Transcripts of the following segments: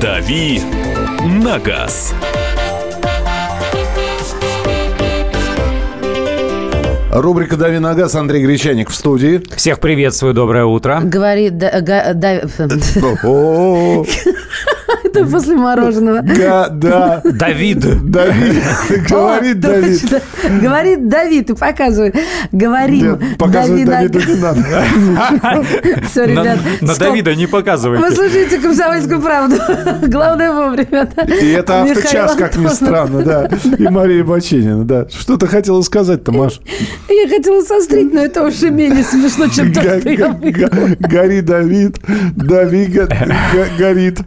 «Дави на газ». Рубрика «Дави на газ», Андрей Гречанник в студии. Всех приветствую, доброе утро. Говорит... Это после мороженого. Давид. Говорит Давид. Говорит Давид и показывает. Говорим. Показывать Давиду не надо. Все, ребят. На Давида не показывайте. Вы слушаете «Комсомольскую правду». Главное вовремя. И это авточас, как ни странно, да. И Мария Баченина, да. Что ты хотела сказать-то, Маш? Я хотела сострить, но это уже менее смешно, чем то, что я выиграла. Гори, Давид. Давид горит.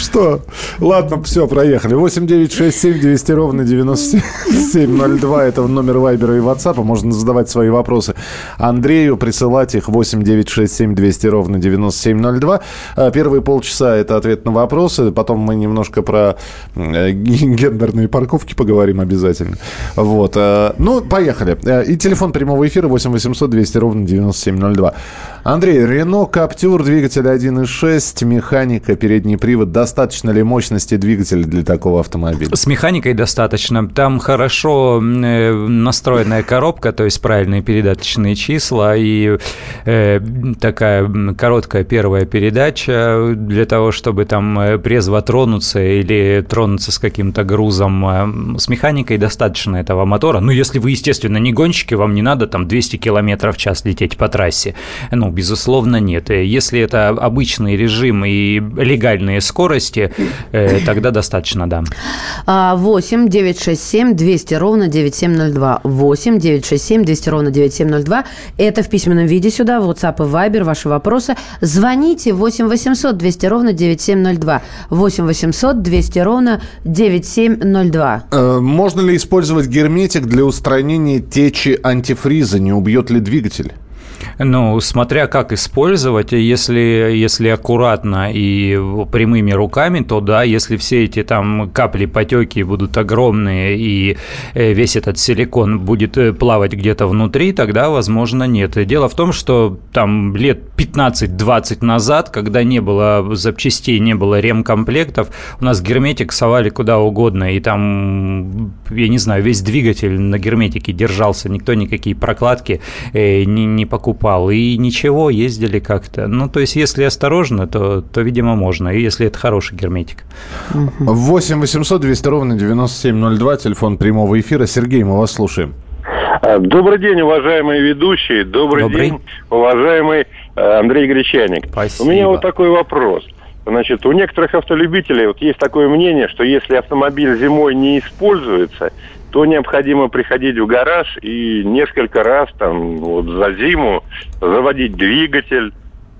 Что? Ладно, все, проехали. 8-9-6-7-200-97-02. Это номер Вайбера и Ватсапа. Можно задавать свои вопросы Андрею, присылать их. 8-9-6-7-200-97-02. Первые полчаса – это ответ на вопросы. Потом мы немножко про гендерные парковки поговорим обязательно. Вот. Ну, поехали. И телефон прямого эфира 8-800-200-97-02. Андрей, Renault Captur, двигатель 1.6, механика, передний привод. Достаточно ли мощности двигателя для такого автомобиля? С механикой достаточно. Там хорошо настроенная коробка, то есть правильные передаточные числа и такая короткая первая передача для того, чтобы там резво тронуться или тронуться с каким-то грузом. С механикой достаточно этого мотора. Ну, если вы, естественно, не гонщики, вам не надо там 200 км в час лететь по трассе. Ну, безусловно, нет. Если это обычный режим и легальные скорости, тогда достаточно, да. 8-967-200-97-02. 8-967-200-97-02. Это в письменном виде сюда, в WhatsApp и Viber, ваши вопросы. Звоните 8-800-200-97-02. 8-800-200-97-02. Можно ли использовать герметик для устранения течи антифриза? Не убьет ли двигатель? Ну, смотря как использовать, если аккуратно и прямыми руками, то да, если все эти там капли, потеки будут огромные и весь этот силикон будет плавать где-то внутри, тогда, возможно, нет. Дело в том, что там лет 15-20 назад, когда не было запчастей, не было ремкомплектов, у нас герметик совали куда угодно, и там, я не знаю, весь двигатель на герметике держался, никто никакие прокладки не покупал, и ничего, ездили как-то. Ну, то есть, если осторожно, то видимо, можно, и если это хороший герметик. 8-800-200-97-02, телефон прямого эфира. Сергей, мы вас слушаем. Добрый день, уважаемые ведущие. Добрый день, уважаемый Андрей Гречанник. Спасибо. У меня вот такой вопрос. Значит, у некоторых автолюбителей вот есть такое мнение, что если автомобиль зимой не используется, то необходимо приходить в гараж и несколько раз там вот за зиму заводить двигатель.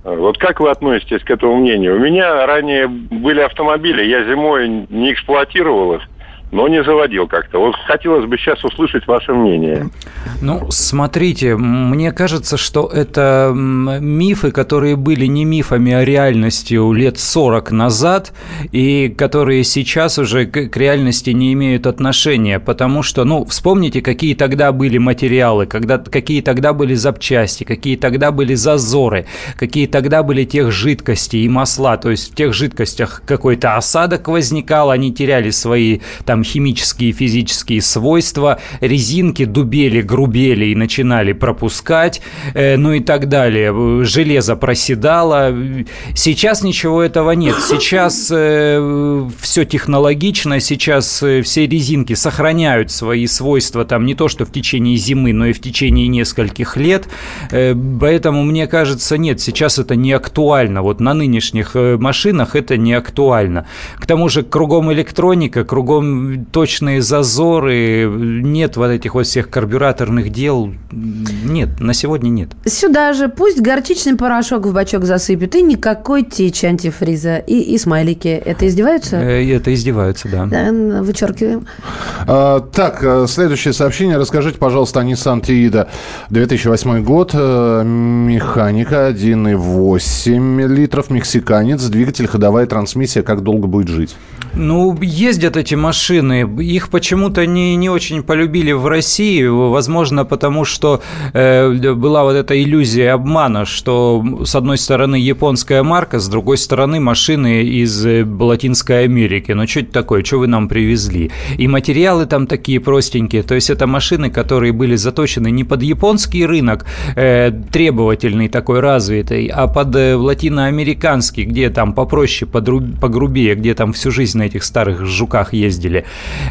Вот как вы относитесь к этому мнению? У меня ранее были автомобили, я зимой не эксплуатировал их, но не заводил как-то. Вот хотелось бы сейчас услышать ваше мнение. Ну, смотрите, мне кажется, что это мифы, которые были не мифами, а реальностью лет 40 назад, и которые сейчас уже к реальности не имеют отношения, потому что, ну, вспомните, какие тогда были материалы, какие тогда были запчасти, какие тогда были зазоры, какие тогда были тех жидкостей и масла, то есть в тех жидкостях какой-то осадок возникал, они теряли свои, там, химические и физические свойства, резинки дубели, грубели и начинали пропускать, ну и так далее. Железо проседало. Сейчас ничего этого нет. Сейчас все технологично, сейчас все резинки сохраняют свои свойства, там не то что в течение зимы, но и в течение нескольких лет. Поэтому, мне кажется, нет, сейчас это не актуально. Вот на нынешних машинах это не актуально. К тому же кругом электроника, кругом точные зазоры, нет вот этих вот всех карбюраторных дел, нет, на сегодня нет. Сюда же пусть горчичный порошок в бачок засыпет, и никакой течи антифриза, и смайлики. Это издеваются? Это издеваются, да. Вычеркиваем. Так, следующее сообщение. Расскажите, пожалуйста, о Nissan Tiida. 2008 год, механика, 1,8 литров, мексиканец, двигатель, ходовая трансмиссия. Как долго будет жить? Ну, ездят эти машины. Их почему-то не очень полюбили в России. Возможно, потому что была вот эта иллюзия обмана, что с одной стороны японская марка, с другой стороны машины из Латинской Америки. Ну, что это такое? Что вы нам привезли? И материалы там такие простенькие. То есть это машины, которые были заточены не под японский рынок, требовательный такой, развитый, а под латиноамериканский, где там попроще, погрубее, где там всю жизнь на этих старых жуках ездили.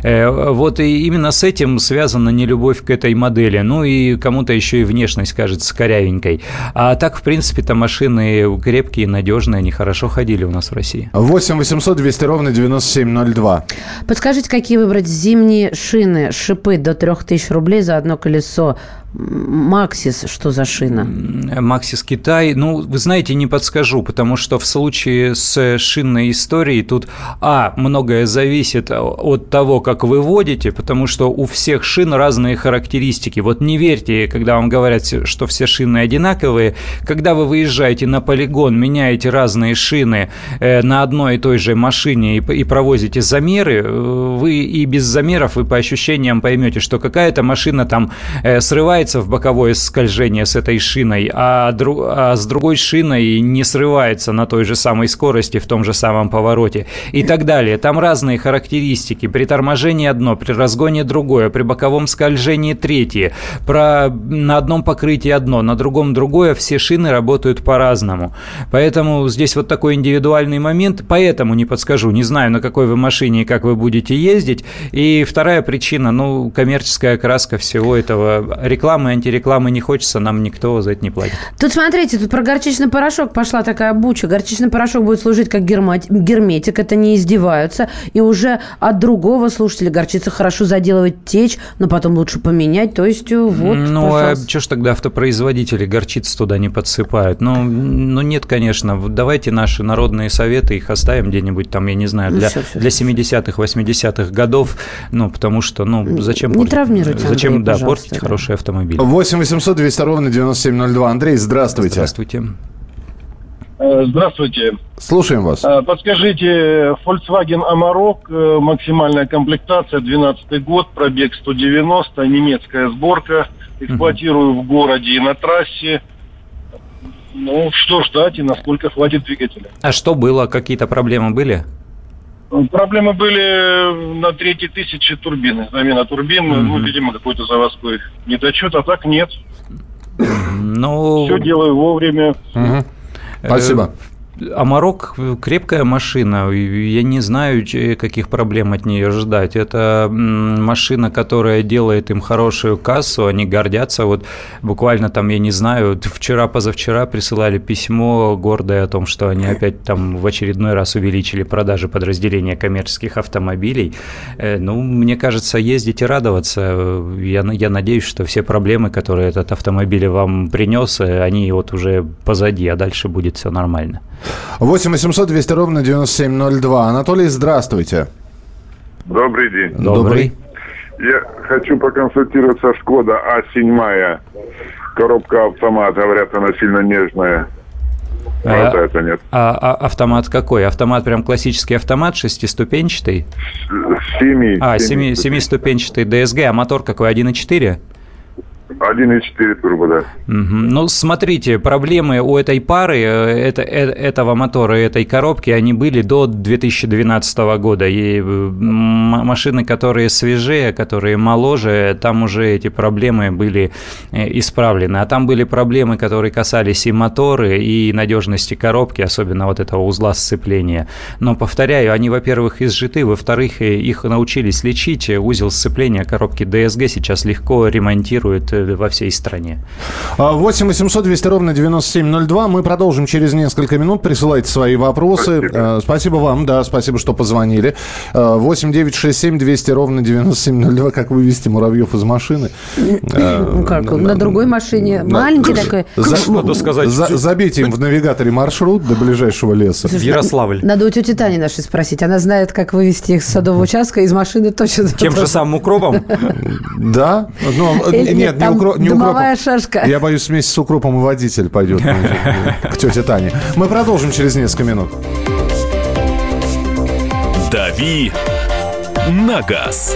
Вот и именно с этим связана нелюбовь к этой модели. Ну и кому-то еще и внешность кажется корявенькой. А так, в принципе-то, машины крепкие, надежные, они хорошо ходили у нас в России. 8 800 200 ровно 9702. Подскажите, какие выбрать зимние шины, шипы до 3000 рублей за одно колесо? Максис, что за шина? Максис Китай. Ну, вы знаете, не подскажу, потому что в случае с шинной историей тут, многое зависит от того, как вы водите, потому что у всех шин разные характеристики. Вот не верьте, когда вам говорят, что все шины одинаковые. Когда вы выезжаете на полигон, меняете разные шины на одной и той же машине и провозите замеры, вы и без замеров, и по ощущениям поймете, что какая-то машина там срывается в боковое скольжение с этой шиной, а с другой шиной не срывается на той же самой скорости, в том же самом повороте и так далее. Там разные характеристики. При торможении одно, при разгоне другое, при боковом скольжении третье, на одном покрытии одно, на другом другое. Все шины работают по-разному. Поэтому здесь вот такой индивидуальный момент. Поэтому не подскажу, не знаю, на какой вы машине и как вы будете ездить. И вторая причина, коммерческая окраска всего этого. Рекламы, антирекламы не хочется, нам никто за это не платит. Тут, смотрите, про горчичный порошок пошла такая буча. Горчичный порошок будет служить как герметик, это не издеваются. И уже от другого слушателя горчица хорошо заделывает течь, но потом лучше поменять, то есть вот, пожалуйста. А что ж тогда автопроизводители горчицу туда не подсыпают? Нет, конечно, давайте наши народные советы, их оставим где-нибудь там, я не знаю, для 70-х, 80-х годов, потому что, зачем... Не травмируйте, зачем, Андрей, портить хорошее автомобиль. 8 800 200 ровно 9702. Андрей, здравствуйте. Здравствуйте. Здравствуйте. Слушаем вас. Подскажите, Volkswagen Amarok, максимальная комплектация, 12-й год, пробег 190, немецкая сборка. Эксплуатирую в городе и на трассе. Что ждать и насколько хватит двигателя? А что было? Какие-то проблемы были? Проблемы были на 3000 турбины, замена турбин, видимо, какой-то заводской недочет, а так нет. Все делаю вовремя. Спасибо. Amarok крепкая машина, я не знаю, каких проблем от нее ждать. Это машина, которая делает им хорошую кассу, они гордятся. Вот буквально там, я не знаю, вчера-позавчера присылали письмо гордое о том, что они опять там в очередной раз увеличили продажи подразделения коммерческих автомобилей. Мне кажется, ездить и радоваться. Я надеюсь, что все проблемы, которые этот автомобиль вам принес, они вот уже позади, а дальше будет все нормально. 8 800 200 ровно 9702. Анатолий, здравствуйте. Добрый день. Добрый. Я хочу проконсультироваться. Skoda A7. Коробка автомат. Говорят, она сильно нежная. Это нет. Автомат какой? Автомат прям классический автомат, шестиступенчатый? Семиступенчатый DSG. А мотор какой? 1.4? 1.4 турбо, да. Смотрите, проблемы у этой пары, этого мотора, этой коробки, они были до 2012 года. И машины, которые свежее, которые моложе, там уже эти проблемы были исправлены. А там были проблемы, которые касались и мотора, и надежности коробки, особенно вот этого узла сцепления. Но, повторяю, они, во-первых, изжиты, во-вторых, их научились лечить. Узел сцепления коробки DSG сейчас легко ремонтируют во всей стране. 8 800 200 ровно 9702. Мы продолжим через несколько минут. Присылайте свои вопросы. Спасибо вам, да, спасибо, что позвонили. 8 9 6 7 200 ровно 9702. Как вывести муравьев из машины? Как? На другой машине. Маленький такой. Надо сказать. Забейте им в навигаторе маршрут до ближайшего леса. Ярославль. Надо у тети Тани нашей спросить. Она знает, как вывести их с садового участка из машины точно. Тем же самым укропом? Да. Нет, там не дымовая шашка. Я боюсь, вместе с укропом и водитель пойдет к тете Тане. Мы продолжим через несколько минут. «Дави на газ».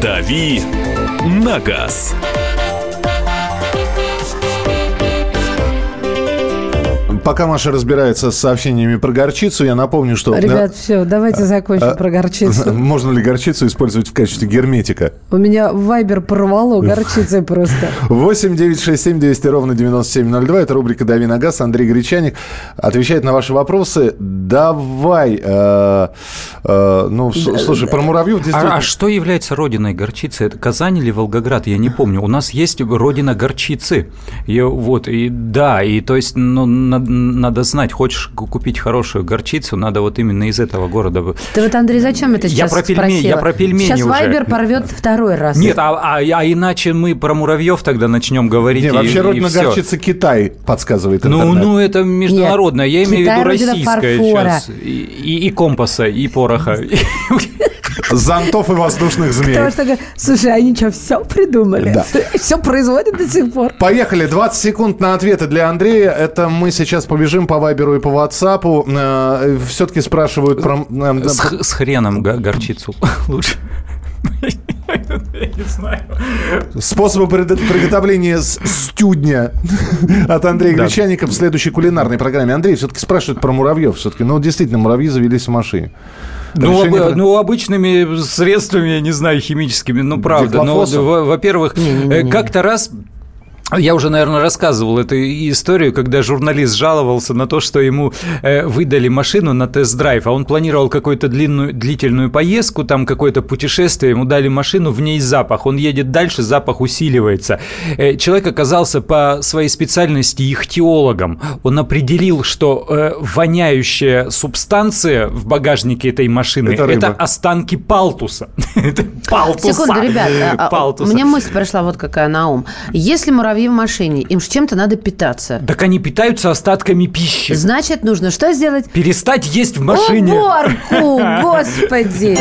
«Дави на газ». Пока Маша разбирается с сообщениями про горчицу, я напомню, что... Ребят, все, давайте закончим про горчицу. Можно ли горчицу использовать в качестве герметика? У меня вайбер порвало горчицей просто. 8-967-200-97-02. Это рубрика «Дави на газ». Андрей Гречанник отвечает на ваши вопросы. Давай... Ну, слушай, про муравьев... А что является родиной горчицы? Это Казань или Волгоград? Я не помню. У нас есть родина горчицы. Вот, и да, и то есть... Надо знать, хочешь купить хорошую горчицу, надо вот именно из этого города. Ты вот, Андрей, зачем это сейчас спросила? Я про пельмени сейчас уже. Сейчас вайбер порвет второй раз. Нет, а иначе мы про муравьев тогда начнем говорить. Нет, вообще родина горчицы Китай, подсказывает интернет. Ну, это международное. Нет, я имею в виду российское сейчас. И компаса, и пороха. Зонтов и воздушных змей. Потому что, слушай, они что, все придумали? Да. Все производят до сих пор. Поехали. 20 секунд на ответы для Андрея. Это мы сейчас побежим по Вайберу и по Ватсапу. Все-таки спрашивают про... С хреном горчицу лучше. Я не знаю. Способы приготовления стюдня от Андрея Гречанника в следующей кулинарной программе. Андрей, все-таки спрашивают про муравьев. Все-таки, ну, действительно, муравьи завелись в машине. Ну, обычными средствами, я не знаю, химическими, ну, правда. Но, во-первых, как-то раз... Я уже, наверное, рассказывал эту историю, когда журналист жаловался на то, что ему выдали машину на тест-драйв, а он планировал какую-то длительную поездку, там какое-то путешествие, ему дали машину, в ней запах, он едет дальше, запах усиливается. Человек оказался по своей специальности ихтиологом, он определил, что воняющая субстанция в багажнике этой машины – это останки палтуса. Секунду, ребят, мне мысль пришла вот какая на ум. Если муравьи в машине, им же чем-то надо питаться. Так они питаются остатками пищи. Значит, нужно что сделать? Перестать есть в машине. Уборку, господи!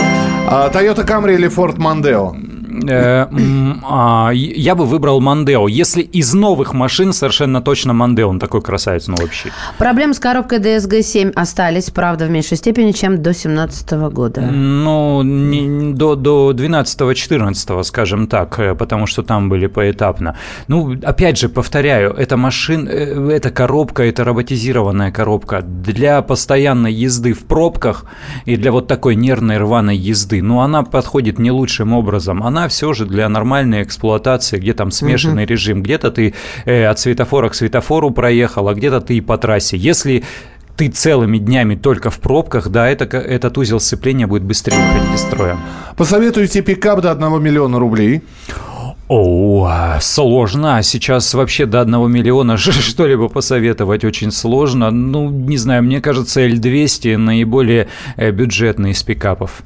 Toyota Camry или Ford Mondeo? Я бы выбрал Мондео. Если из новых машин, совершенно точно Мондео. Он такой красавец, ну вообще. Проблемы с коробкой DSG-7 остались, правда, в меньшей степени, чем до 2017 года. Ну, до 2012-2014, скажем так, потому что там были поэтапно. Ну, опять же, повторяю, эта машина, эта коробка, это роботизированная коробка для постоянной езды в пробках и для вот такой нервной рваной езды. Но она подходит не лучшим образом. Она все же для нормальной эксплуатации, где там смешанный режим, где-то ты от светофора к светофору проехал, а где-то ты и по трассе. Если ты целыми днями только в пробках, да, этот узел сцепления будет быстрее уходить из строя. Посоветуйте пикап до 1 миллиона рублей. О, сложно. Сейчас вообще до 1 миллиона что-либо посоветовать очень сложно. Ну, не знаю, мне кажется, L200 наиболее бюджетный из пикапов.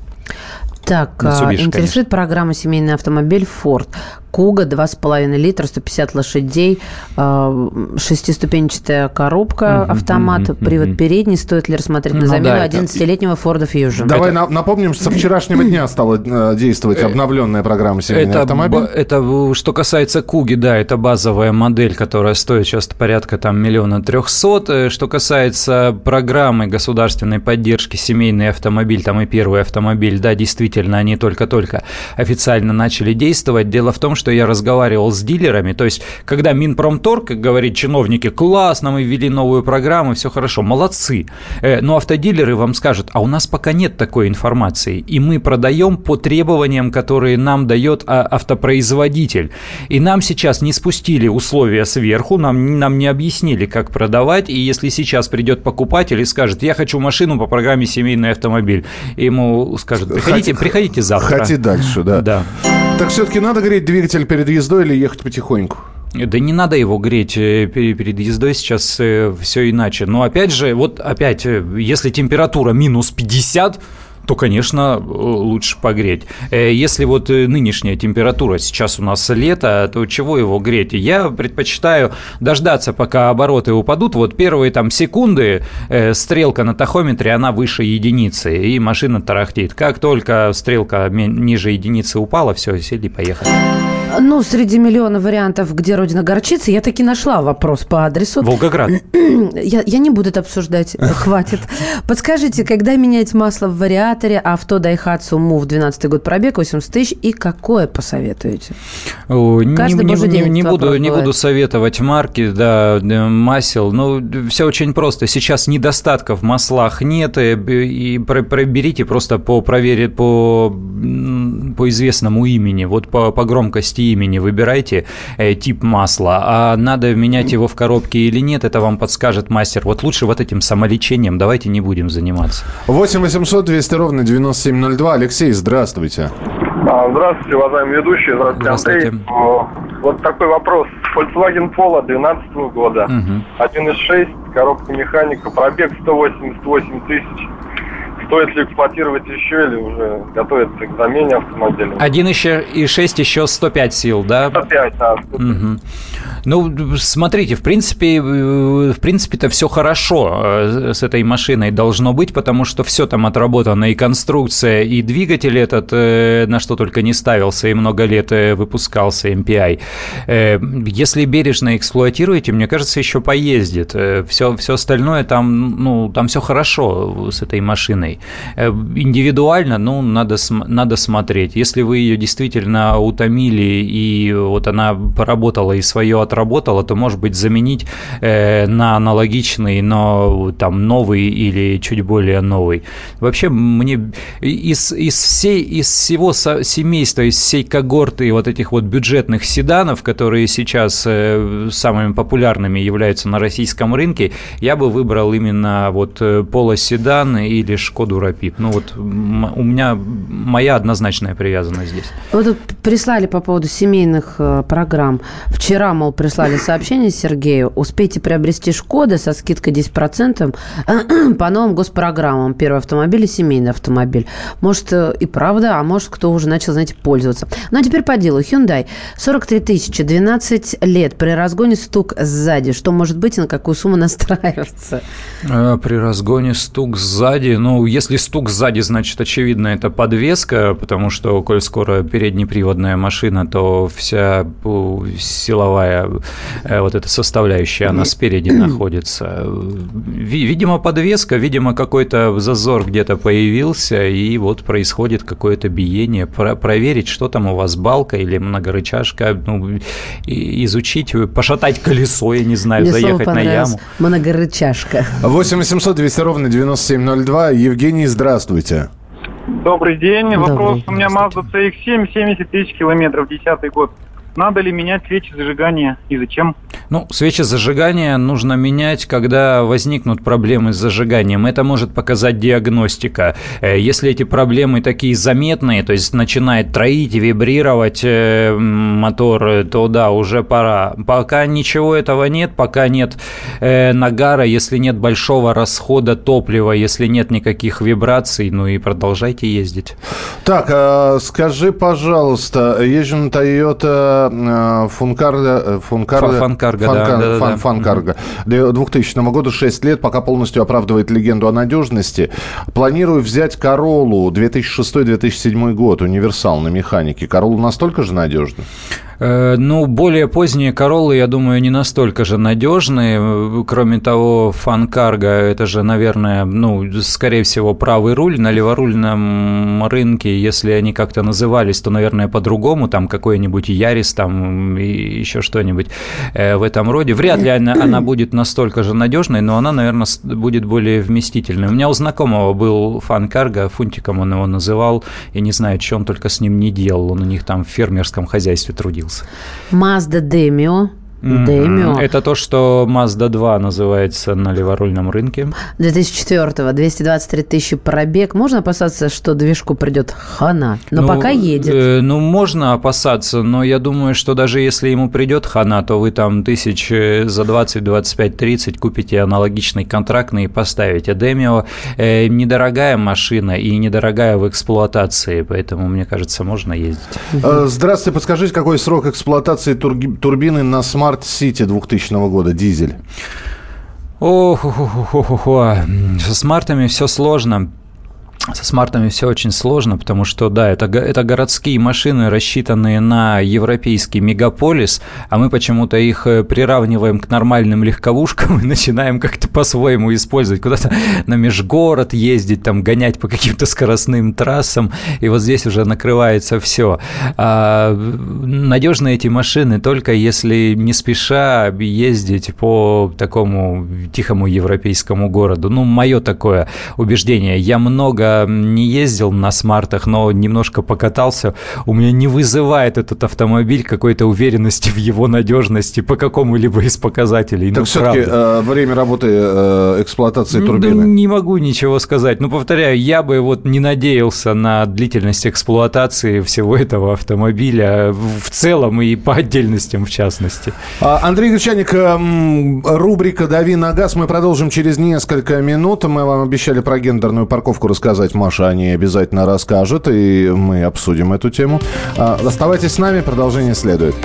Так, интересует программа «Семейный автомобиль» Ford Kuga, 2,5 литра, 150 лошадей, шестиступенчатая коробка, автомат, привод передний. Стоит ли рассмотреть на замену 11-летнего Ford Fusion? Давай напомним, что со вчерашнего дня стала действовать обновленная программа «Семейный автомобиль». Это, что касается Kuga, да, это базовая модель, которая стоит сейчас порядка там 1 300 000. Что касается программы государственной поддержки «Семейный автомобиль», там и первый автомобиль, да, действительно, они только-только официально начали действовать. Дело в том, что я разговаривал с дилерами, то есть, когда Минпромторг, как говорит чиновники, классно, мы ввели новую программу, все хорошо, молодцы, но автодилеры вам скажут, а у нас пока нет такой информации, и мы продаем по требованиям, которые нам дает автопроизводитель, и нам сейчас не спустили условия сверху, нам не объяснили, как продавать, и если сейчас придет покупатель и скажет, я хочу машину по программе «Семейный автомобиль», ему скажут, приходите завтра. Ходи дальше, да. Так все-таки надо греть двигатель перед ездой или ехать потихоньку? Да не надо его греть перед ездой, сейчас все иначе. Но опять же, если температура минус 50, то, конечно, лучше погреть. Если нынешняя температура, сейчас у нас лето, то чего его греть? Я предпочитаю дождаться, пока обороты упадут. Первые секунды стрелка на тахометре, она выше единицы, и машина тарахтит. Как только стрелка ниже единицы упала, все, сели, поехали. Среди миллиона вариантов, где родина горчицы, я таки нашла вопрос по адресу. Волгоград. Я не буду это обсуждать, хватит. Подскажите, когда менять масло в вариаторе, авто Daihatsu Move, 12-й год пробега, 80 тысяч, и какое посоветуете? Не буду советовать марки, масел. Все очень просто. Сейчас недостатков в маслах нет, и проберите просто по известному имени, по громкости имени выбирайте тип масла, а надо менять его в коробке или нет, это вам подскажет мастер. Лучше этим самолечением давайте не будем заниматься. 8-800-200-97-02. Алексей, здравствуйте. Здравствуйте, уважаемые ведущие. Здравствуйте, Андрей. Такой вопрос. Volkswagen Polo 2012 года. 1.6, коробка механика, пробег 188 тысяч. Стоит ли эксплуатировать еще или уже готовиться к замене автомобиля? 1.6 еще 105 сил, да? 105, да. Угу. Смотрите, в принципе-то все хорошо с этой машиной должно быть, потому что все там отработано, и конструкция, и двигатель этот, на что только не ставился, и много лет выпускался MPI. Если бережно эксплуатируете, мне кажется, еще поездит. Все остальное там все хорошо с этой машиной. Индивидуально, надо смотреть. Если вы ее действительно утомили, и она поработала и свое отработала, то, может быть, заменить на аналогичный, но новый или чуть более новый. Вообще, мне из всего семейства, из всей когорты этих бюджетных седанов, которые сейчас самыми популярными являются на российском рынке, я бы выбрал именно полоседан или Шкоду Рапид. У меня моя однозначная привязанность здесь. Тут прислали по поводу семейных программ. Вчера, прислали сообщение Сергею. Успейте приобрести Шкода со скидкой 10% по новым госпрограммам. Первый автомобиль и семейный автомобиль. Может, и правда, а может, кто уже начал, пользоваться. А теперь по делу. Hyundai. 43 тысячи, 12 лет. При разгоне стук сзади. Что может быть и на какую сумму настраиваться? При разгоне стук сзади... если стук сзади, значит, очевидно, это подвеска, потому что, коль скоро переднеприводная машина, то вся силовая эта составляющая, она спереди находится. Видимо, подвеска, видимо, какой-то зазор где-то появился, и происходит какое-то биение. Проверить, что там у вас, балка или многорычажка, изучить, пошатать колесо, я не знаю, заехать на яму. Многорычажка. 8-800-200-97-02. Евгений, здравствуйте. Добрый день. Вопрос у меня Mazda CX-7, 70 тысяч километров, 10-й год. Надо ли менять свечи зажигания и зачем? Свечи зажигания нужно менять, когда возникнут проблемы с зажиганием. Это может показать диагностика. Если эти проблемы такие заметные, то есть начинает троить, вибрировать мотор, то да, уже пора. Пока ничего этого нет, пока нет нагара, если нет большого расхода топлива, если нет никаких вибраций, и продолжайте ездить. Так, скажи, пожалуйста, езжу на Toyota Funcar 2000 года, 6 лет, пока полностью оправдывает легенду о надежности. Планирую взять Короллу 2006-2007 год, универсал на механике. Королла настолько же надежна? Более поздние Короллы, я думаю, не настолько же надежные. Кроме того, Funcargo, это же, наверное, скорее всего, правый руль. На леворульном рынке, если они как-то назывались, то, наверное, по-другому, там какой-нибудь Ярис, и еще что-нибудь в этом роде. Вряд ли она будет настолько же надежной, но она, наверное, будет более вместительной. У меня у знакомого был Funcargo, фунтиком он его называл, я не знаю, что он только с ним не делал. Он у них в фермерском хозяйстве трудился. Mazda Demio. Demio. Это то, что Mazda 2 называется на леворульном рынке. 2004-го, 223 тысячи пробег. Можно опасаться, что движку придет хана? Но пока едет. Можно опасаться, но я думаю, что даже если ему придет хана, то вы там тысяч за 20, 25, 30 купите аналогичный контрактный и поставите. Demio недорогая машина и недорогая в эксплуатации, поэтому, мне кажется, можно ездить. Здравствуйте, подскажите, какой срок эксплуатации турбины на Smart? Smart City 2000 года, дизель. Со смартами все сложно. Со смартами все очень сложно, потому что, да, это городские машины, рассчитанные на европейский мегаполис, а мы почему-то их приравниваем к нормальным легковушкам и начинаем как-то по-своему использовать. Куда-то на межгород ездить, там, гонять по каким-то скоростным трассам, и вот здесь уже накрывается все. Надежны эти машины только если не спеша ездить по такому тихому европейскому городу. Ну, мое такое убеждение. Я много не ездил на смартах, но немножко покатался. У меня не вызывает этот автомобиль какой-то уверенности в его надежности по какому-либо из показателей. Так, ну, все-таки время работы эксплуатации турбины. Да, не могу ничего сказать. Но, повторяю, я бы вот не надеялся на длительность эксплуатации всего этого автомобиля в целом и по отдельностям в частности. Андрей Гречанник, рубрика «Дави на газ». Мы продолжим через несколько минут. Мы вам обещали про гендерную парковку рассказать. Маша о ней обязательно расскажет, и мы обсудим эту тему. Оставайтесь с нами, продолжение следует.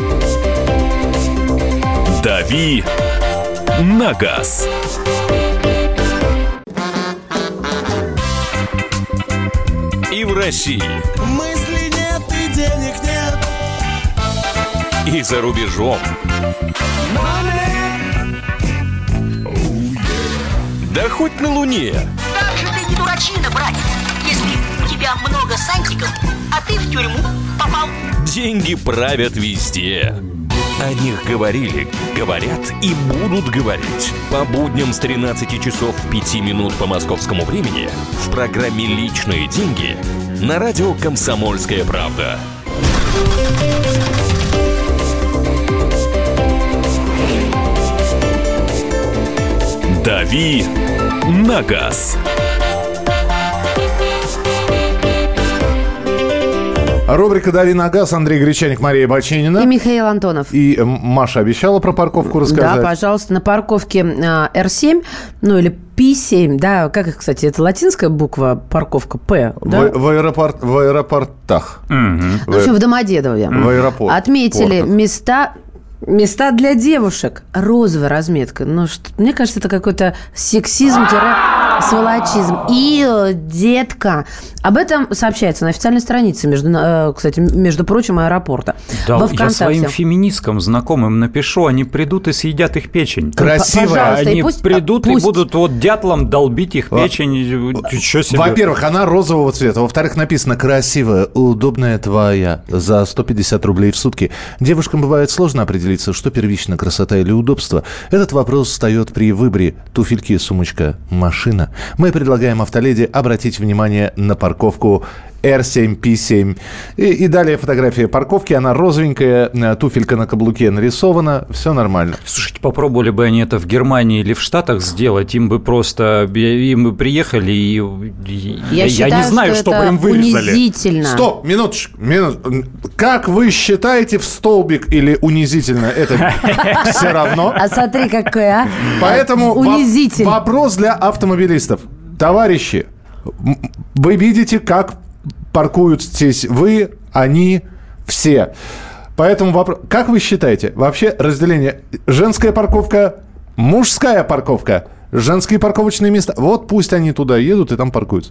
«Дави на газ». И в России. Мысли нет и денег нет. И за рубежом. Money. Oh, yeah. Да хоть на Луне. Не дурачина, братец, если у тебя много сантиков, а ты в тюрьму попал. Деньги правят везде. О них говорили, говорят и будут говорить. По будням с 13 часов 5 минут по московскому времени в программе «Личные деньги» на радио «Комсомольская правда». «Дави на газ». Рубрика «Дави на газ», Андрей Гречанник, Мария Баченина. И Михаил Антонов. И Маша обещала про парковку рассказать. Да, пожалуйста, на парковке R7, ну или P7, да, как, кстати, это латинская буква, парковка P, да? В аэропортах. Угу. Ну, в общем, в Домодедове. В аэропорт. Отметили места для девушек. Розовая разметка. Ну, что, мне кажется, это какой-то сексизм-сволочизм. И, детка, об этом сообщается на официальной странице, между прочим, аэропорта. Да, я своим феминисткам знакомым напишу, они придут и съедят их печень. Красиво. Они придут и будут вот дятлом долбить их печень. Во-первых, она розового цвета. Во-вторых, написано: красивая, удобная твоя, за 150 рублей в сутки. Девушкам бывает сложно определить, что первично, красота или удобство. Этот вопрос встает при выборе туфельки, сумочка, машина. Мы предлагаем «Автоледи» обратить внимание на парковку R7P7. И далее фотография парковки. Она розовенькая, туфелька на каблуке нарисована, все нормально. Слушайте, попробовали бы они это в Германии или в Штатах сделать, им бы приехали, и я не знаю, что бы им вырезали. Унизительно. Стоп, минуточку. Как вы считаете, в столбик или унизительно? Это все равно. А смотри, какое, а. Поэтому вопрос для автомобилистов. Товарищи, вы видите, как паркуетесь вы, они, все. Поэтому вопрос... Как вы считаете, вообще разделение женская парковка, мужская парковка, женские парковочные места, вот пусть они туда едут и там паркуются.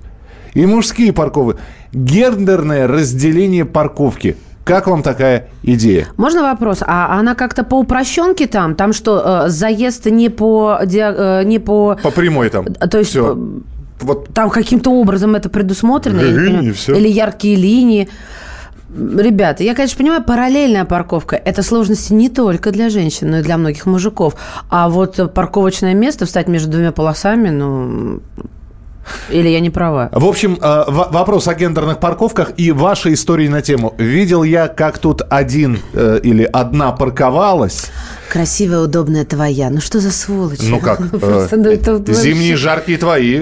И мужские парковки. Гендерное разделение парковки. Как вам такая идея? Можно вопрос? А она как-то по упрощенке там? Там что, заезд не по прямой там? То есть... Все. Вот. Там каким-то образом это предусмотрено? Или яркие линии? Ребята, я, конечно, понимаю, параллельная парковка – это сложности не только для женщин, но и для многих мужиков. А вот парковочное место, встать между двумя полосами, Или я не права? В общем, вопрос о гендерных парковках и ваши истории на тему. Видел я, как тут один или одна парковалась. Красивая, удобная твоя. Ну что за сволочь? Ну как? Зимние жаркие твои.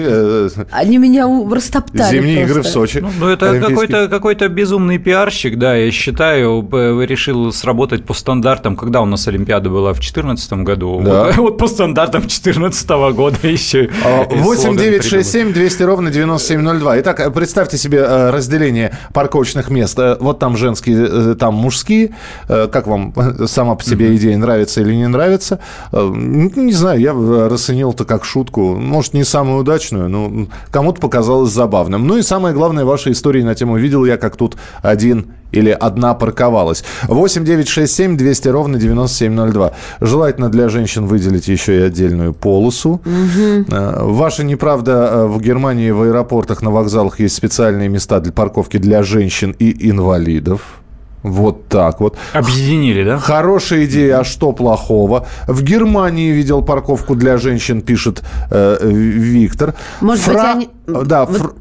Они меня растоптали. Зимние игры в Сочи. Ну это какой-то безумный пиарщик, да, я считаю, решил сработать по стандартам. Когда у нас Олимпиада была? В 2014 году. Вот по стандартам 2014 года еще. 8967 200 ровно 9702. Итак, представьте себе разделение парковочных мест. Вот там женские, там мужские. Как вам сама по себе идея нравится или не нравится? Не знаю, я расценил это как шутку. Может, не самую удачную, но кому-то показалось забавным. Ну и самое главное, ваши истории на тему «Видел я, как тут один или одна парковалась». 8 9 6 7 200 ровно 9702. Желательно для женщин выделить еще и отдельную полосу. Угу. Ваша неправда: в Германии в аэропортах, на вокзалах есть специальные места для парковки для женщин и инвалидов. Вот так вот. Объединили, да? Хорошая идея, а что плохого? В Германии видел парковку для женщин, пишет Виктор. Может быть, они... Да, вот...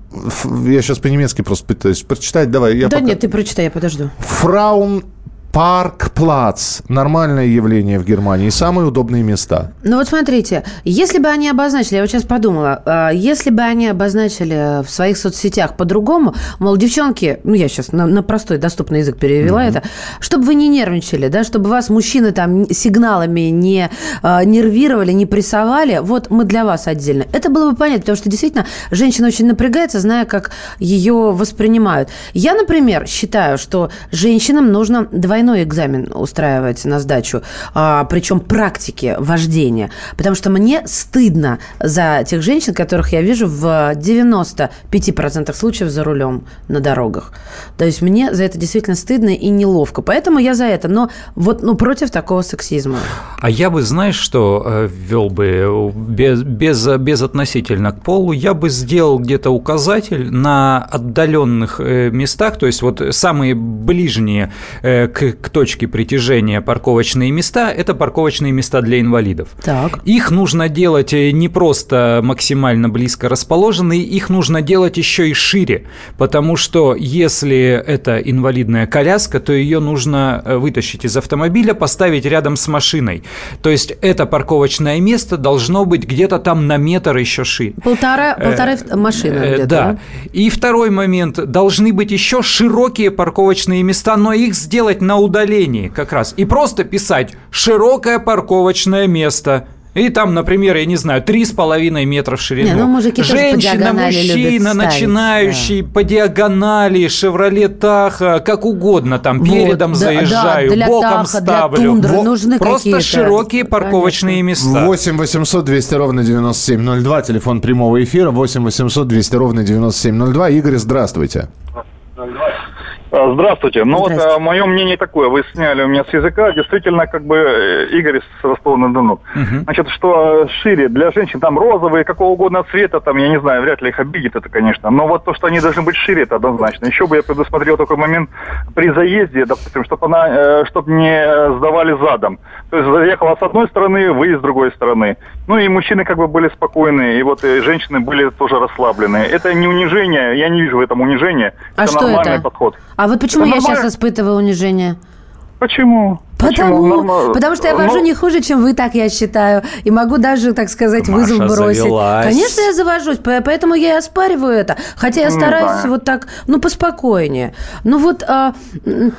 Я сейчас по-немецки просто пытаюсь прочитать. Давай, я нет, ты прочитай, я подожду. Фраунпаркплац. Нормальное явление в Германии. Самые удобные места. Ну вот смотрите, если бы они обозначили, я вот сейчас подумала, если бы они обозначили в своих соцсетях по-другому, мол, девчонки, ну я сейчас на простой доступный язык перевела это, чтобы вы не нервничали, да, чтобы вас мужчины там сигналами не нервировали, не прессовали, вот мы для вас отдельно. Это было бы понятно, потому что действительно женщина очень напрягается, зная, как ее воспринимают. Я, например, считаю, что женщинам нужно двойной экзамен устраивать на сдачу, причем практики вождения, потому что мне стыдно за тех женщин, которых я вижу в 95% случаев за рулем на дорогах. То есть мне за это действительно стыдно и неловко, поэтому я за это, но вот против такого сексизма. А я бы, знаешь, что ввел бы безотносительно к полу, я бы сделал где-то указатель на отдаленных местах, то есть вот самые ближние к точке притяжения парковочные места, это парковочные места для инвалидов. Так. Их нужно делать не просто максимально близко расположенные, их нужно делать еще и шире, потому что если это инвалидная коляска, то ее нужно вытащить из автомобиля, поставить рядом с машиной. То есть это парковочное место должно быть где-то там на метр еще шире. Полторы машины где-то. Да. И второй момент. Должны быть еще широкие парковочные места, но их сделать на удалении как раз. И просто писать «широкое парковочное место». И там, например, я не знаю, 3,5 метра в ширину. Не, ну, мужики женщина, мужчина, начинающий, да, по диагонали, Chevrolet Tahoe, как угодно, там вот, передом да, заезжаю, да, боком Tahoe, ставлю. Нужны просто широкие парковочные места. 8 800 200 ровно 9702, телефон прямого эфира, 8 800 200 ровно 9702. Игорь, здравствуйте. Здравствуйте. Ну вот мое мнение такое, вы сняли у меня с языка, действительно, как бы Игорь с Ростова-на-Дону. Значит, что шире для женщин, там розовые, какого угодно цвета, там, я не знаю, вряд ли их обидит это, конечно, но вот то, что они должны быть шире, это однозначно. Еще бы я предусмотрел такой момент при заезде, допустим, чтобы не сдавали задом. То есть заехала с одной стороны, вы с другой стороны. Ну и мужчины как бы были спокойные, и вот и женщины были тоже расслаблены. Это не унижение, я не вижу в этом унижения, это нормальный подход. А вот почему я сейчас испытываю унижение? Почему? Потому что я вожу не хуже, чем вы, так я считаю. И могу даже, так сказать, Маша вызов бросить. Завелась. Конечно, я завожусь, поэтому я и оспариваю это. Хотя я стараюсь вот так, поспокойнее. Ну вот, хотя, не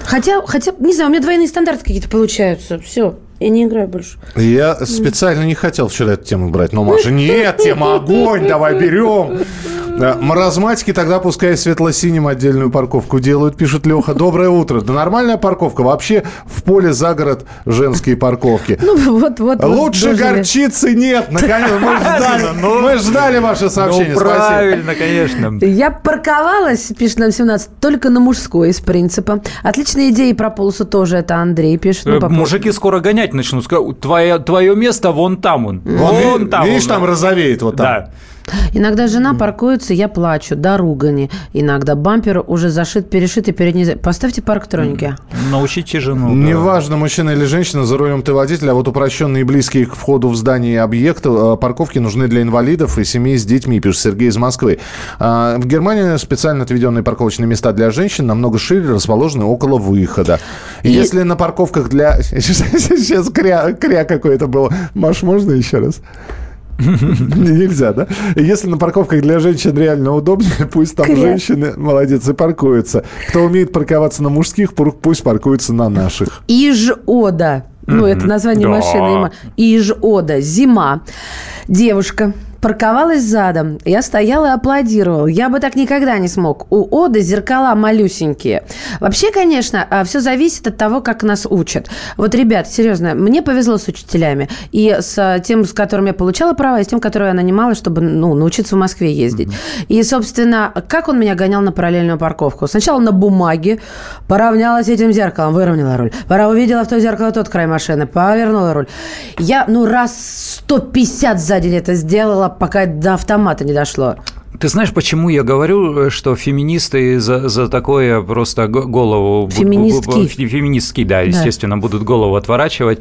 знаю, у меня двойные стандарты какие-то получаются. Все. Я не играю больше. Я специально не хотел вчера эту тему брать, но Маша, нет, тема огонь, давай берем. Маразматики тогда пускай светло-синим отдельную парковку делают, пишет Леха. Доброе утро. Да нормальная парковка. Вообще в поле за город женские парковки. Ну вот. Лучше горчицы нет. Наконец, мы ждали ваше сообщение. Ну правильно, конечно. Я парковалась, пишет нам 17, только на мужской из принципа. Отличная идея и про полосу тоже, это Андрей пишет. Мужики скоро гонять начнут, скажут, твое место вон там он. Вон там. Видишь, там розовеет вот так. Да. Иногда жена паркуется, я плачу, до ругани. Иногда бампер уже зашит, перешит и передний... Поставьте парктроники. Научите жену. Неважно, мужчина или женщина, за рулем ты водитель, а вот упрощенные и близкие к входу в здание объекта парковки нужны для инвалидов и семей с детьми, пишет Сергей из Москвы. В Германии специально отведенные парковочные места для женщин намного шире расположены около выхода. И... Если на парковках для... Сейчас кря какое-то было. Маш, можно еще раз? Нельзя, да? Если на парковках для женщин реально удобнее, пусть там женщины, молодец, и паркуются. Кто умеет парковаться на мужских, пусть паркуются на наших. Иж-ода. Ну, это название машины. Иж-ода. Зима. Девушка парковалась задом. Я стоял и аплодировал. Я бы так никогда не смог. У Оды зеркала малюсенькие. Вообще, конечно, все зависит от того, как нас учат. Вот, ребят, серьезно, мне повезло с учителями. И с тем, с которым я получала права, и с тем, которого я нанимала, чтобы научиться в Москве ездить. И, собственно, как он меня гонял на параллельную парковку? Сначала на бумаге поравнялась этим зеркалом, выровняла руль. Пора увидела в то зеркало тот край машины, повернула руль. Я, раз 150 за день это сделала, пока до автомата не дошло. Ты знаешь, почему я говорю, что феминисты за такое просто голову... Феминистки, да, естественно, будут голову отворачивать,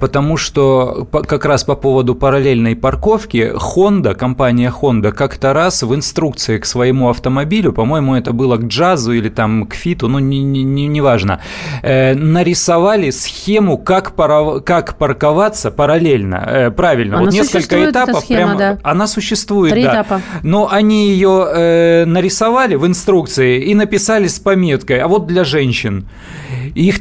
потому что как раз по поводу параллельной парковки Honda, компания Honda, как-то раз в инструкции к своему автомобилю, по-моему, это было к Джазу или там к Фиту, неважно, нарисовали схему, как парковаться параллельно, правильно. Она вот несколько этапов. Схема, прямо, да. Она существует, да. Три этапа. Но они ее нарисовали в инструкции и написали с пометкой, а вот для женщин. Их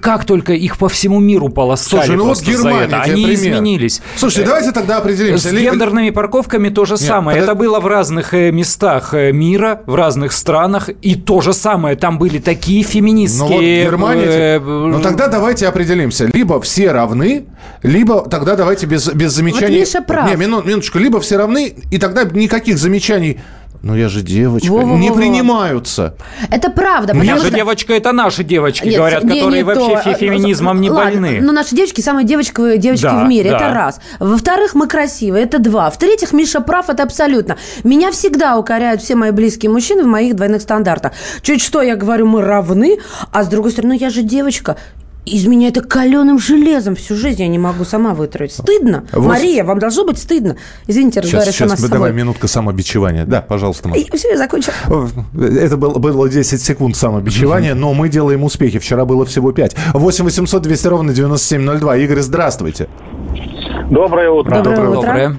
как только, их по всему миру полоскали. Слушай, просто вот Германия, за это. Они изменились. Слушайте, давайте тогда определимся. С гендерными парковками то же самое. Это было в разных местах мира, в разных странах, и то же самое. Там были такие феминистские... Ну, вот Германия... Ну, тогда давайте определимся. Либо все равны, либо тогда давайте без замечаний... Вот Миша прав. Не, минуточку. Либо все равны, и тогда никаких замечаний... Ну, я же девочка. Не принимаются. Это правда. Я же девочка, это наши девочки, нет, говорят, которые вообще феминизмом не больны. Но наши девочки самые девочки в мире. Да. Это раз. Во-вторых, мы красивые. Это два. В-третьих, Миша прав. Это абсолютно. Меня всегда укоряют все мои близкие мужчины в моих двойных стандартах. Чуть что, я говорю, мы равны, а с другой стороны, я же девочка. Из меня это каленым железом всю жизнь я не могу сама вытравить. Стыдно? Мария, вам должно быть стыдно. Извините, разговариваю сама с собой. Давай минутка самобичевания. Да, пожалуйста, Мария. Все, я закончила. Это было 10 секунд самобичевания, но мы делаем успехи. Вчера было всего 5. 8 800 200 ровно 9702. Игорь, здравствуйте. Доброе утро. Доброе утро.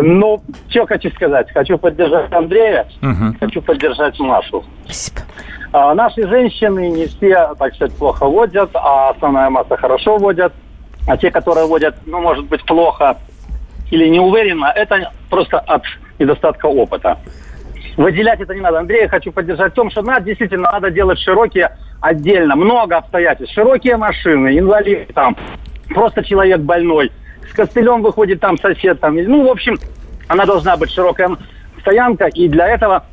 Ну, что хочу сказать. Хочу поддержать Андрея, хочу поддержать Машу. Спасибо. Наши женщины не все, так сказать, плохо водят, а основная масса хорошо водят. А те, которые водят, ну, может быть, плохо или неуверенно, это просто от недостатка опыта. Выделять это не надо. Андрея хочу поддержать в том, что действительно надо делать широкие отдельно. Много обстоятельств. Широкие машины, инвалиды там, просто человек больной. С костылем выходит там сосед. Там, ну, в общем, она должна быть широкая стоянка, и для этого...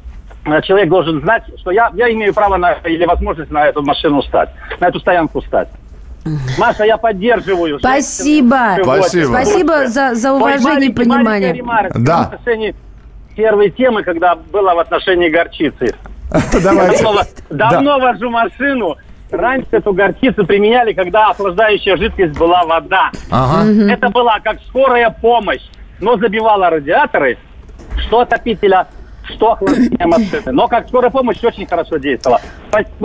Человек должен знать, что я имею право на, или возможность на эту машину встать, на эту стоянку встать. Маша, я поддерживаю. Спасибо. Спасибо за уважение и понимание. Ремарки, да. В отношении первой темы, когда было в отношении горчицы. Давно вожу машину. Раньше эту горчицу применяли, когда охлаждающая жидкость была вода. Это была как скорая помощь, но забивала радиаторы, что отопителя... Что охлаждение машины. Но как скорая помощь очень хорошо действовала.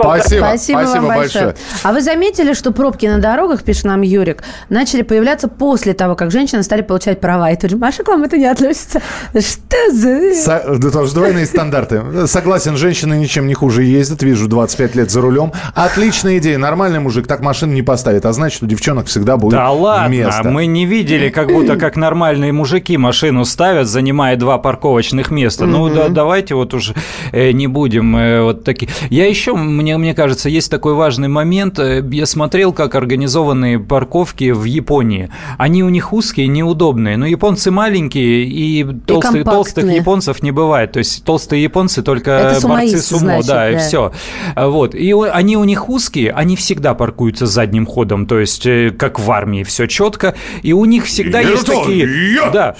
Спасибо вам большое. А вы заметили, что пробки на дорогах, пишет нам Юрик, начали появляться после того, как женщины стали получать права. И тут же, Маша, к вам это не относится. Что за... Это же двойные стандарты. Согласен, женщины ничем не хуже ездят. Вижу, 25 лет за рулем. Отличная идея. Нормальный мужик так машину не поставит. А значит, у девчонок всегда будет место. Да ладно, мы не видели, как будто как нормальные мужики машину ставят, занимая 2 парковочных места. Ну да. Давайте вот уже не будем вот такие. Я еще мне кажется, есть такой важный момент. Я смотрел, как организованы парковки в Японии. Они у них узкие, неудобные. Но японцы маленькие, и толстых японцев не бывает. То есть толстые японцы только борцы сумо, да, и все. Вот. И они у них узкие, они всегда паркуются задним ходом. То есть, как в армии, все четко. И у них всегда есть такие... Да.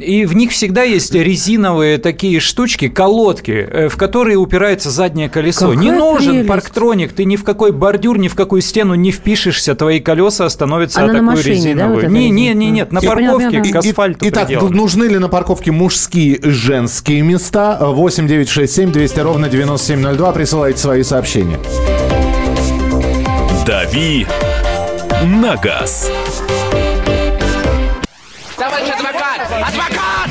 И в них всегда есть резиновые такие штучки, колодки, в которые упирается заднее колесо. Какая не нужен прелесть. Парктроник, ты ни в какой бордюр, ни в какую стену не впишешься, твои колеса становятся такой машине, резиновой. Да, вот нет, на парковке к асфальту. Итак, нужны ли на парковке мужские, женские места? 8 9 6 7 200 ровно 9702. Присылайте свои сообщения. Дави на газ. Товарищ адвокат! Адвокат!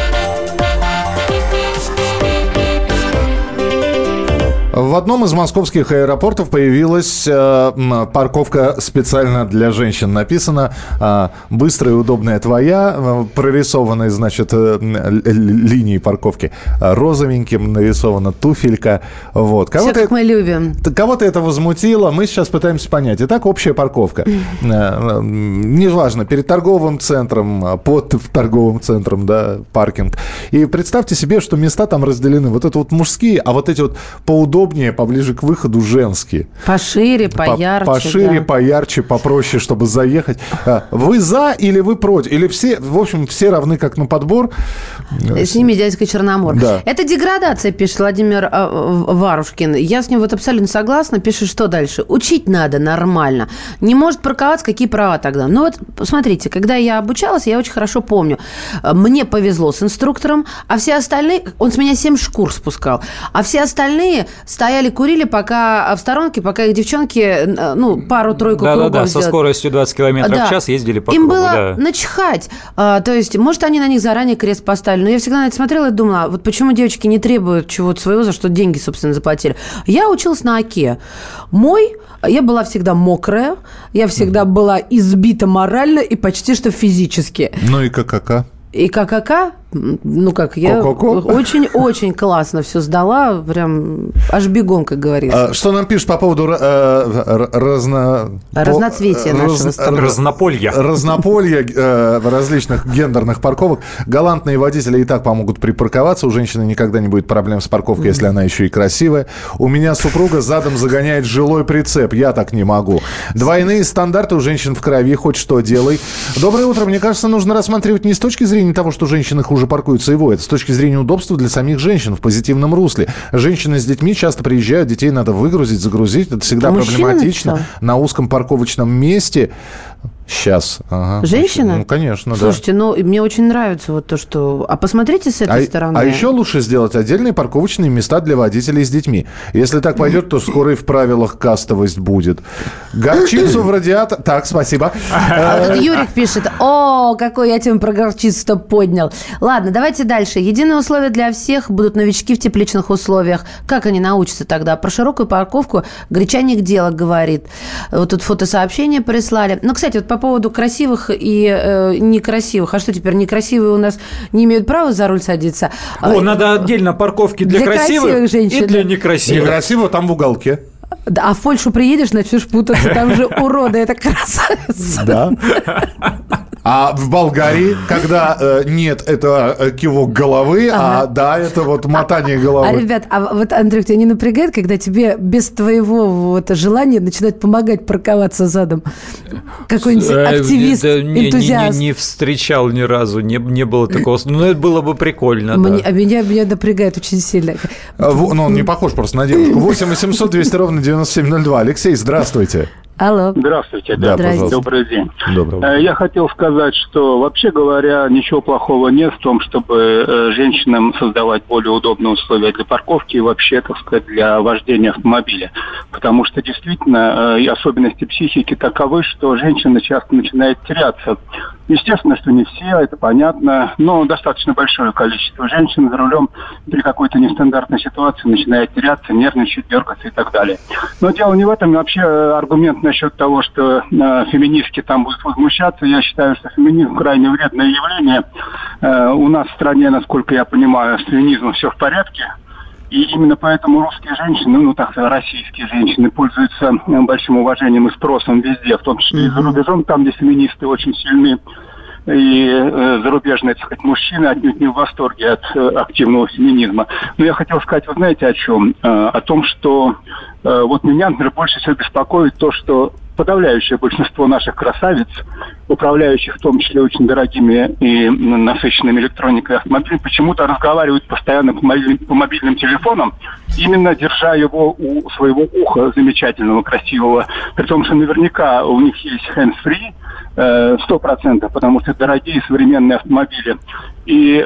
В одном из московских аэропортов появилась парковка специально для женщин. Написано «Быстрая и удобная твоя», прорисованы, значит, линии парковки розовеньким, нарисована туфелька. Вот. Все, как мы любим. Кого-то это возмутило, мы сейчас пытаемся понять. Итак, общая парковка. Неважно, перед торговым центром, под торговым центром, да, паркинг. И представьте себе, что места там разделены. Вот это вот мужские, а вот эти вот поудобнее, поближе к выходу женские. Пошире, поярче. Пошире, да. Поярче, попроще, чтобы заехать. Вы за или вы против? Или все, в общем, все равны как на подбор? С ними дядька Черномор. Да. Это деградация, пишет Владимир Варушкин. Я с ним вот абсолютно согласна. Пишет, что дальше? Учить надо нормально. Не может парковаться, какие права тогда? Ну вот, смотрите, когда я обучалась, я очень хорошо помню. Мне повезло с инструктором, а все остальные... Он с меня 7 шкур спускал. А все остальные... Стояли, курили пока в сторонке, пока их девчонки, ну, пару-тройку кругов сделали. Да-да-да, со скоростью 20 км в час ездили по кругу. Им было начихать. То есть, может, они на них заранее крест поставили. Но я всегда на это смотрела и думала, вот почему девочки не требуют чего-то своего, за что деньги, собственно, заплатили. Я училась на АКЕ. Я была всегда мокрая, я всегда была избита морально и почти что физически. Ну и ККК? И ККК? Ну как, я очень-очень классно все сдала, прям аж бегом, как говорится. Что нам пишут по поводу разноцветия нашего страны? Разнополья. Разнополья различных гендерных парковок. Галантные водители и так помогут припарковаться. У женщины никогда не будет проблем с парковкой, если она еще и красивая. У меня супруга задом загоняет жилой прицеп. Я так не могу. Двойные стандарты у женщин в крови. Хоть что делай. Доброе утро. Мне кажется, нужно рассматривать не с точки зрения того, что женщины хуже паркуются его. Это с точки зрения удобства для самих женщин в позитивном русле. Женщины с детьми часто приезжают, детей надо выгрузить, загрузить. Это всегда проблематично. Что? На узком парковочном месте. Сейчас. Ага. Женщина? Ну, конечно, слушайте, да. Слушайте, ну, мне очень нравится вот то, что... А посмотрите с этой стороны. А еще лучше сделать отдельные парковочные места для водителей с детьми. Если так пойдет, то скоро и в правилах кастовость будет. Горчицу в радиатор... Так, спасибо. А вот Юрик пишет. О, какой я тему про горчицу-то поднял. Ладно, давайте дальше. Единые условия для всех. Будут новички в тепличных условиях. Как они научатся тогда? Про широкую парковку Гречанник дело говорит. Вот тут фотосообщение прислали. Ну, кстати, вот по поводу красивых и некрасивых. А что теперь, некрасивые у нас не имеют права за руль садиться? О, надо отдельно парковки для красивых женщин и для некрасивых. Некрасивого там в уголке. Да, а в Польшу приедешь, начнешь путаться. Там же уроды, это красавица. Да. А в Болгарии, когда нет, это кивок головы, ага. А да, это вот мотание головы. А, ребят, а вот, Андрюх, тебя не напрягает, когда тебе без твоего вот желания начинают помогать парковаться задом? Какой-нибудь активист, энтузиаст. Не встречал ни разу, не было такого. Но это было бы прикольно, да. А меня напрягает очень сильно. Ну, он не похож просто на девушку. 8 800 200 ровно 9702. Алексей, здравствуйте. Алло. Здравствуйте. Да, пожалуйста. Добрый день. Доброго. Я хотел сказать, что вообще говоря, ничего плохого нет в том, чтобы женщинам создавать более удобные условия для парковки и вообще, так сказать, для вождения автомобиля. Потому что действительно особенности психики таковы, что женщина часто начинает теряться. Естественно, что не все, это понятно, но достаточно большое количество женщин за рулем при какой-то нестандартной ситуации начинает теряться, нервничать, дергаться и так далее. Но дело не в этом. Вообще аргумент насчет того, что феминистки там будут возмущаться, я считаю, что феминизм крайне вредное явление. У нас в стране, насколько я понимаю, с феминизмом все в порядке. И именно поэтому русские женщины, ну так сказать, российские женщины пользуются большим уважением и спросом везде, в том числе и за рубежом, там, где феминисты очень сильны. И зарубежные, так сказать, мужчины отнюдь не в восторге от активного феминизма. Но я хотел сказать, вы знаете о чем? О том, что вот меня, например, больше всего беспокоит то, что подавляющее большинство наших красавиц, управляющих в том числе очень дорогими и насыщенными электроникой автомобилями, почему-то разговаривают постоянно по мобильным телефонам, именно держа его у своего уха замечательного, красивого. При том, что наверняка у них есть hands-free, 100%, потому что дорогие современные автомобили. И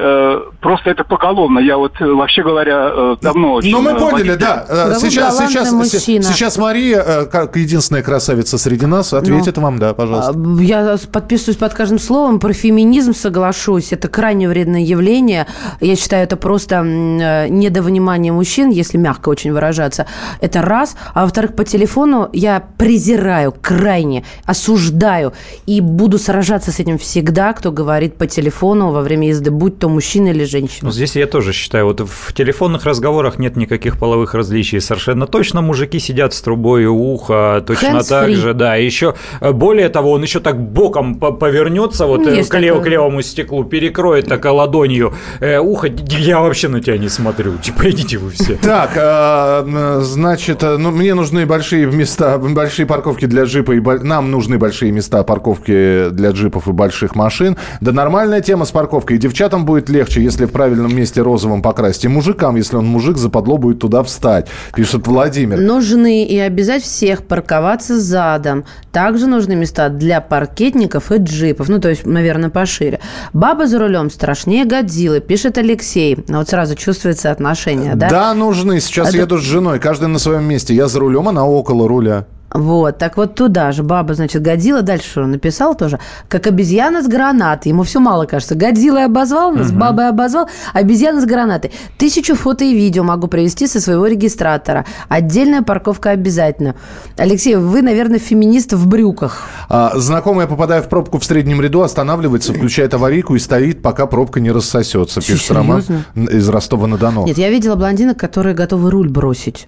просто это поголовно. Я вот, вообще говоря, давно очень... Ну, мы поняли, да. Сейчас Мария, как единственная красавица среди нас, ответит вам, да, пожалуйста. Я подписываюсь под каждым словом. Про феминизм соглашусь. Это крайне вредное явление. Я считаю, это просто недовнимание мужчин, если мягко очень выражаться. Это раз. А во-вторых, по телефону я презираю крайне, осуждаю и буду сражаться с этим всегда, кто говорит по телефону во время езды, будь то мужчина или женщина. Здесь я тоже считаю, вот в телефонных разговорах нет никаких половых различий. Совершенно точно мужики сидят с трубой у уха, точно так же, да. Еще более того, он еще так боком повернется вот к левому стеклу, перекроет так ладонью ухо. Я вообще на тебя не смотрю. Типа, идите вы все. Так, значит, мне нужны большие места, большие парковки для джипа, и нам нужны большие места парковки для джипов и больших машин. Да, нормальная тема с парковкой. И девчатам будет легче, если в правильном месте розовым покрасить. И мужикам, если он мужик, западло будет туда встать, пишет Владимир. Нужны и обязать всех парковаться задом. Также нужны места для паркетников и джипов. Ну, то есть, наверное, пошире. Баба за рулем страшнее Годзиллы, пишет Алексей. Вот сразу чувствуется отношение, да? Да, нужны. Сейчас еду с женой. Каждый на своем месте. Я за рулем, она около руля. Вот, так вот туда же. Баба, значит, Годзилла. Дальше он написал тоже. Как обезьяна с гранатой. Ему все мало кажется. Годзиллой обозвал нас, бабой обозвал, обезьяна с гранатой. 1000 фото и видео могу привести со своего регистратора. Отдельная парковка обязательно. Алексей, вы, наверное, феминист в брюках. Знакомая, попадая в пробку в среднем ряду, останавливается, включает аварийку и стоит, пока пробка не рассосется. Пишет Роман из Ростова-на-Дону. Нет, я видела блондинок, которые готовы руль бросить.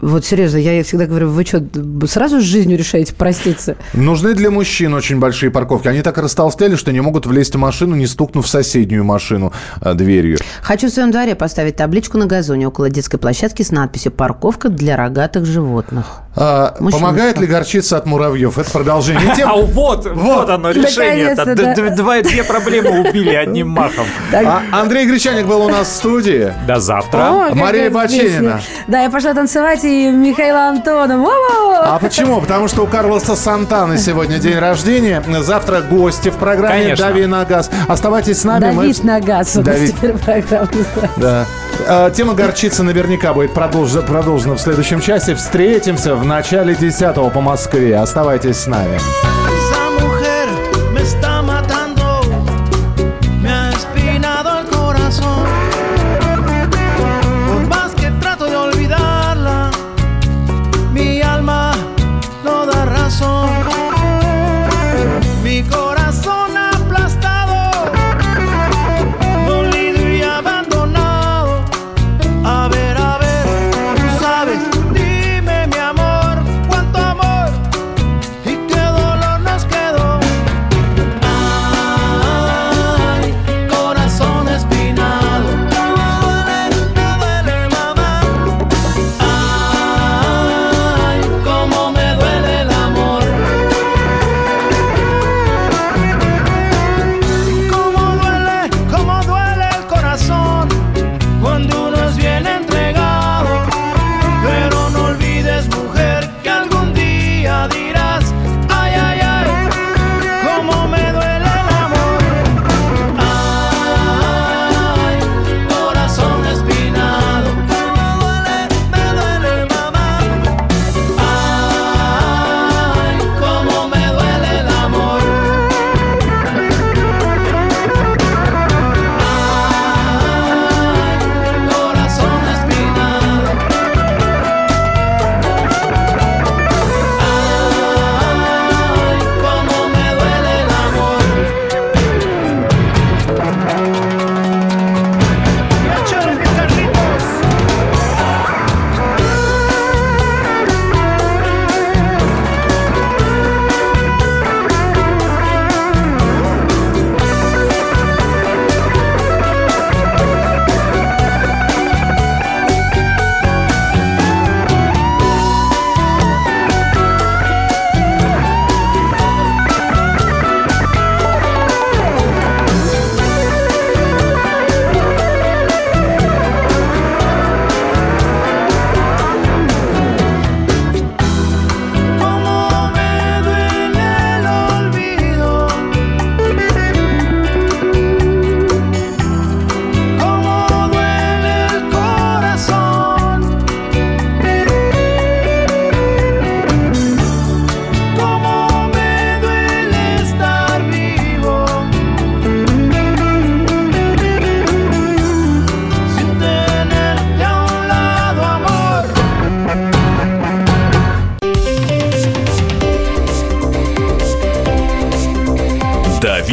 Вот серьезно, я всегда говорю, вы что, сразу с жизнью решаете проститься? Нужны для мужчин очень большие парковки. Они так растолстели, что не могут влезть в машину, не стукнув в соседнюю машину дверью. Хочу в своем дворе поставить табличку на газоне около детской площадки с надписью «Парковка для рогатых животных». Помогает ли горчица от муравьев? Это продолжение темы. А вот оно решение. Две проблемы убили одним махом. Андрей Гречанник был у нас в студии. До завтра. Мария Баченина. Да, я пошла танцевать и Михаила Антонова. А почему? Потому что у Карлоса Сантаны сегодня день рождения. Завтра гости в программе «Дави на газ». Оставайтесь с нами. «Давить на газ» у нас теперь программа. Да. Тема горчицы наверняка будет продолжена в следующем часе. Встретимся в начале 10-го по Москве. Оставайтесь с нами.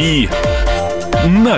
Дави на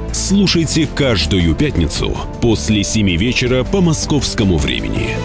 слушайте каждую пятницу после 7 вечера по московскому времени.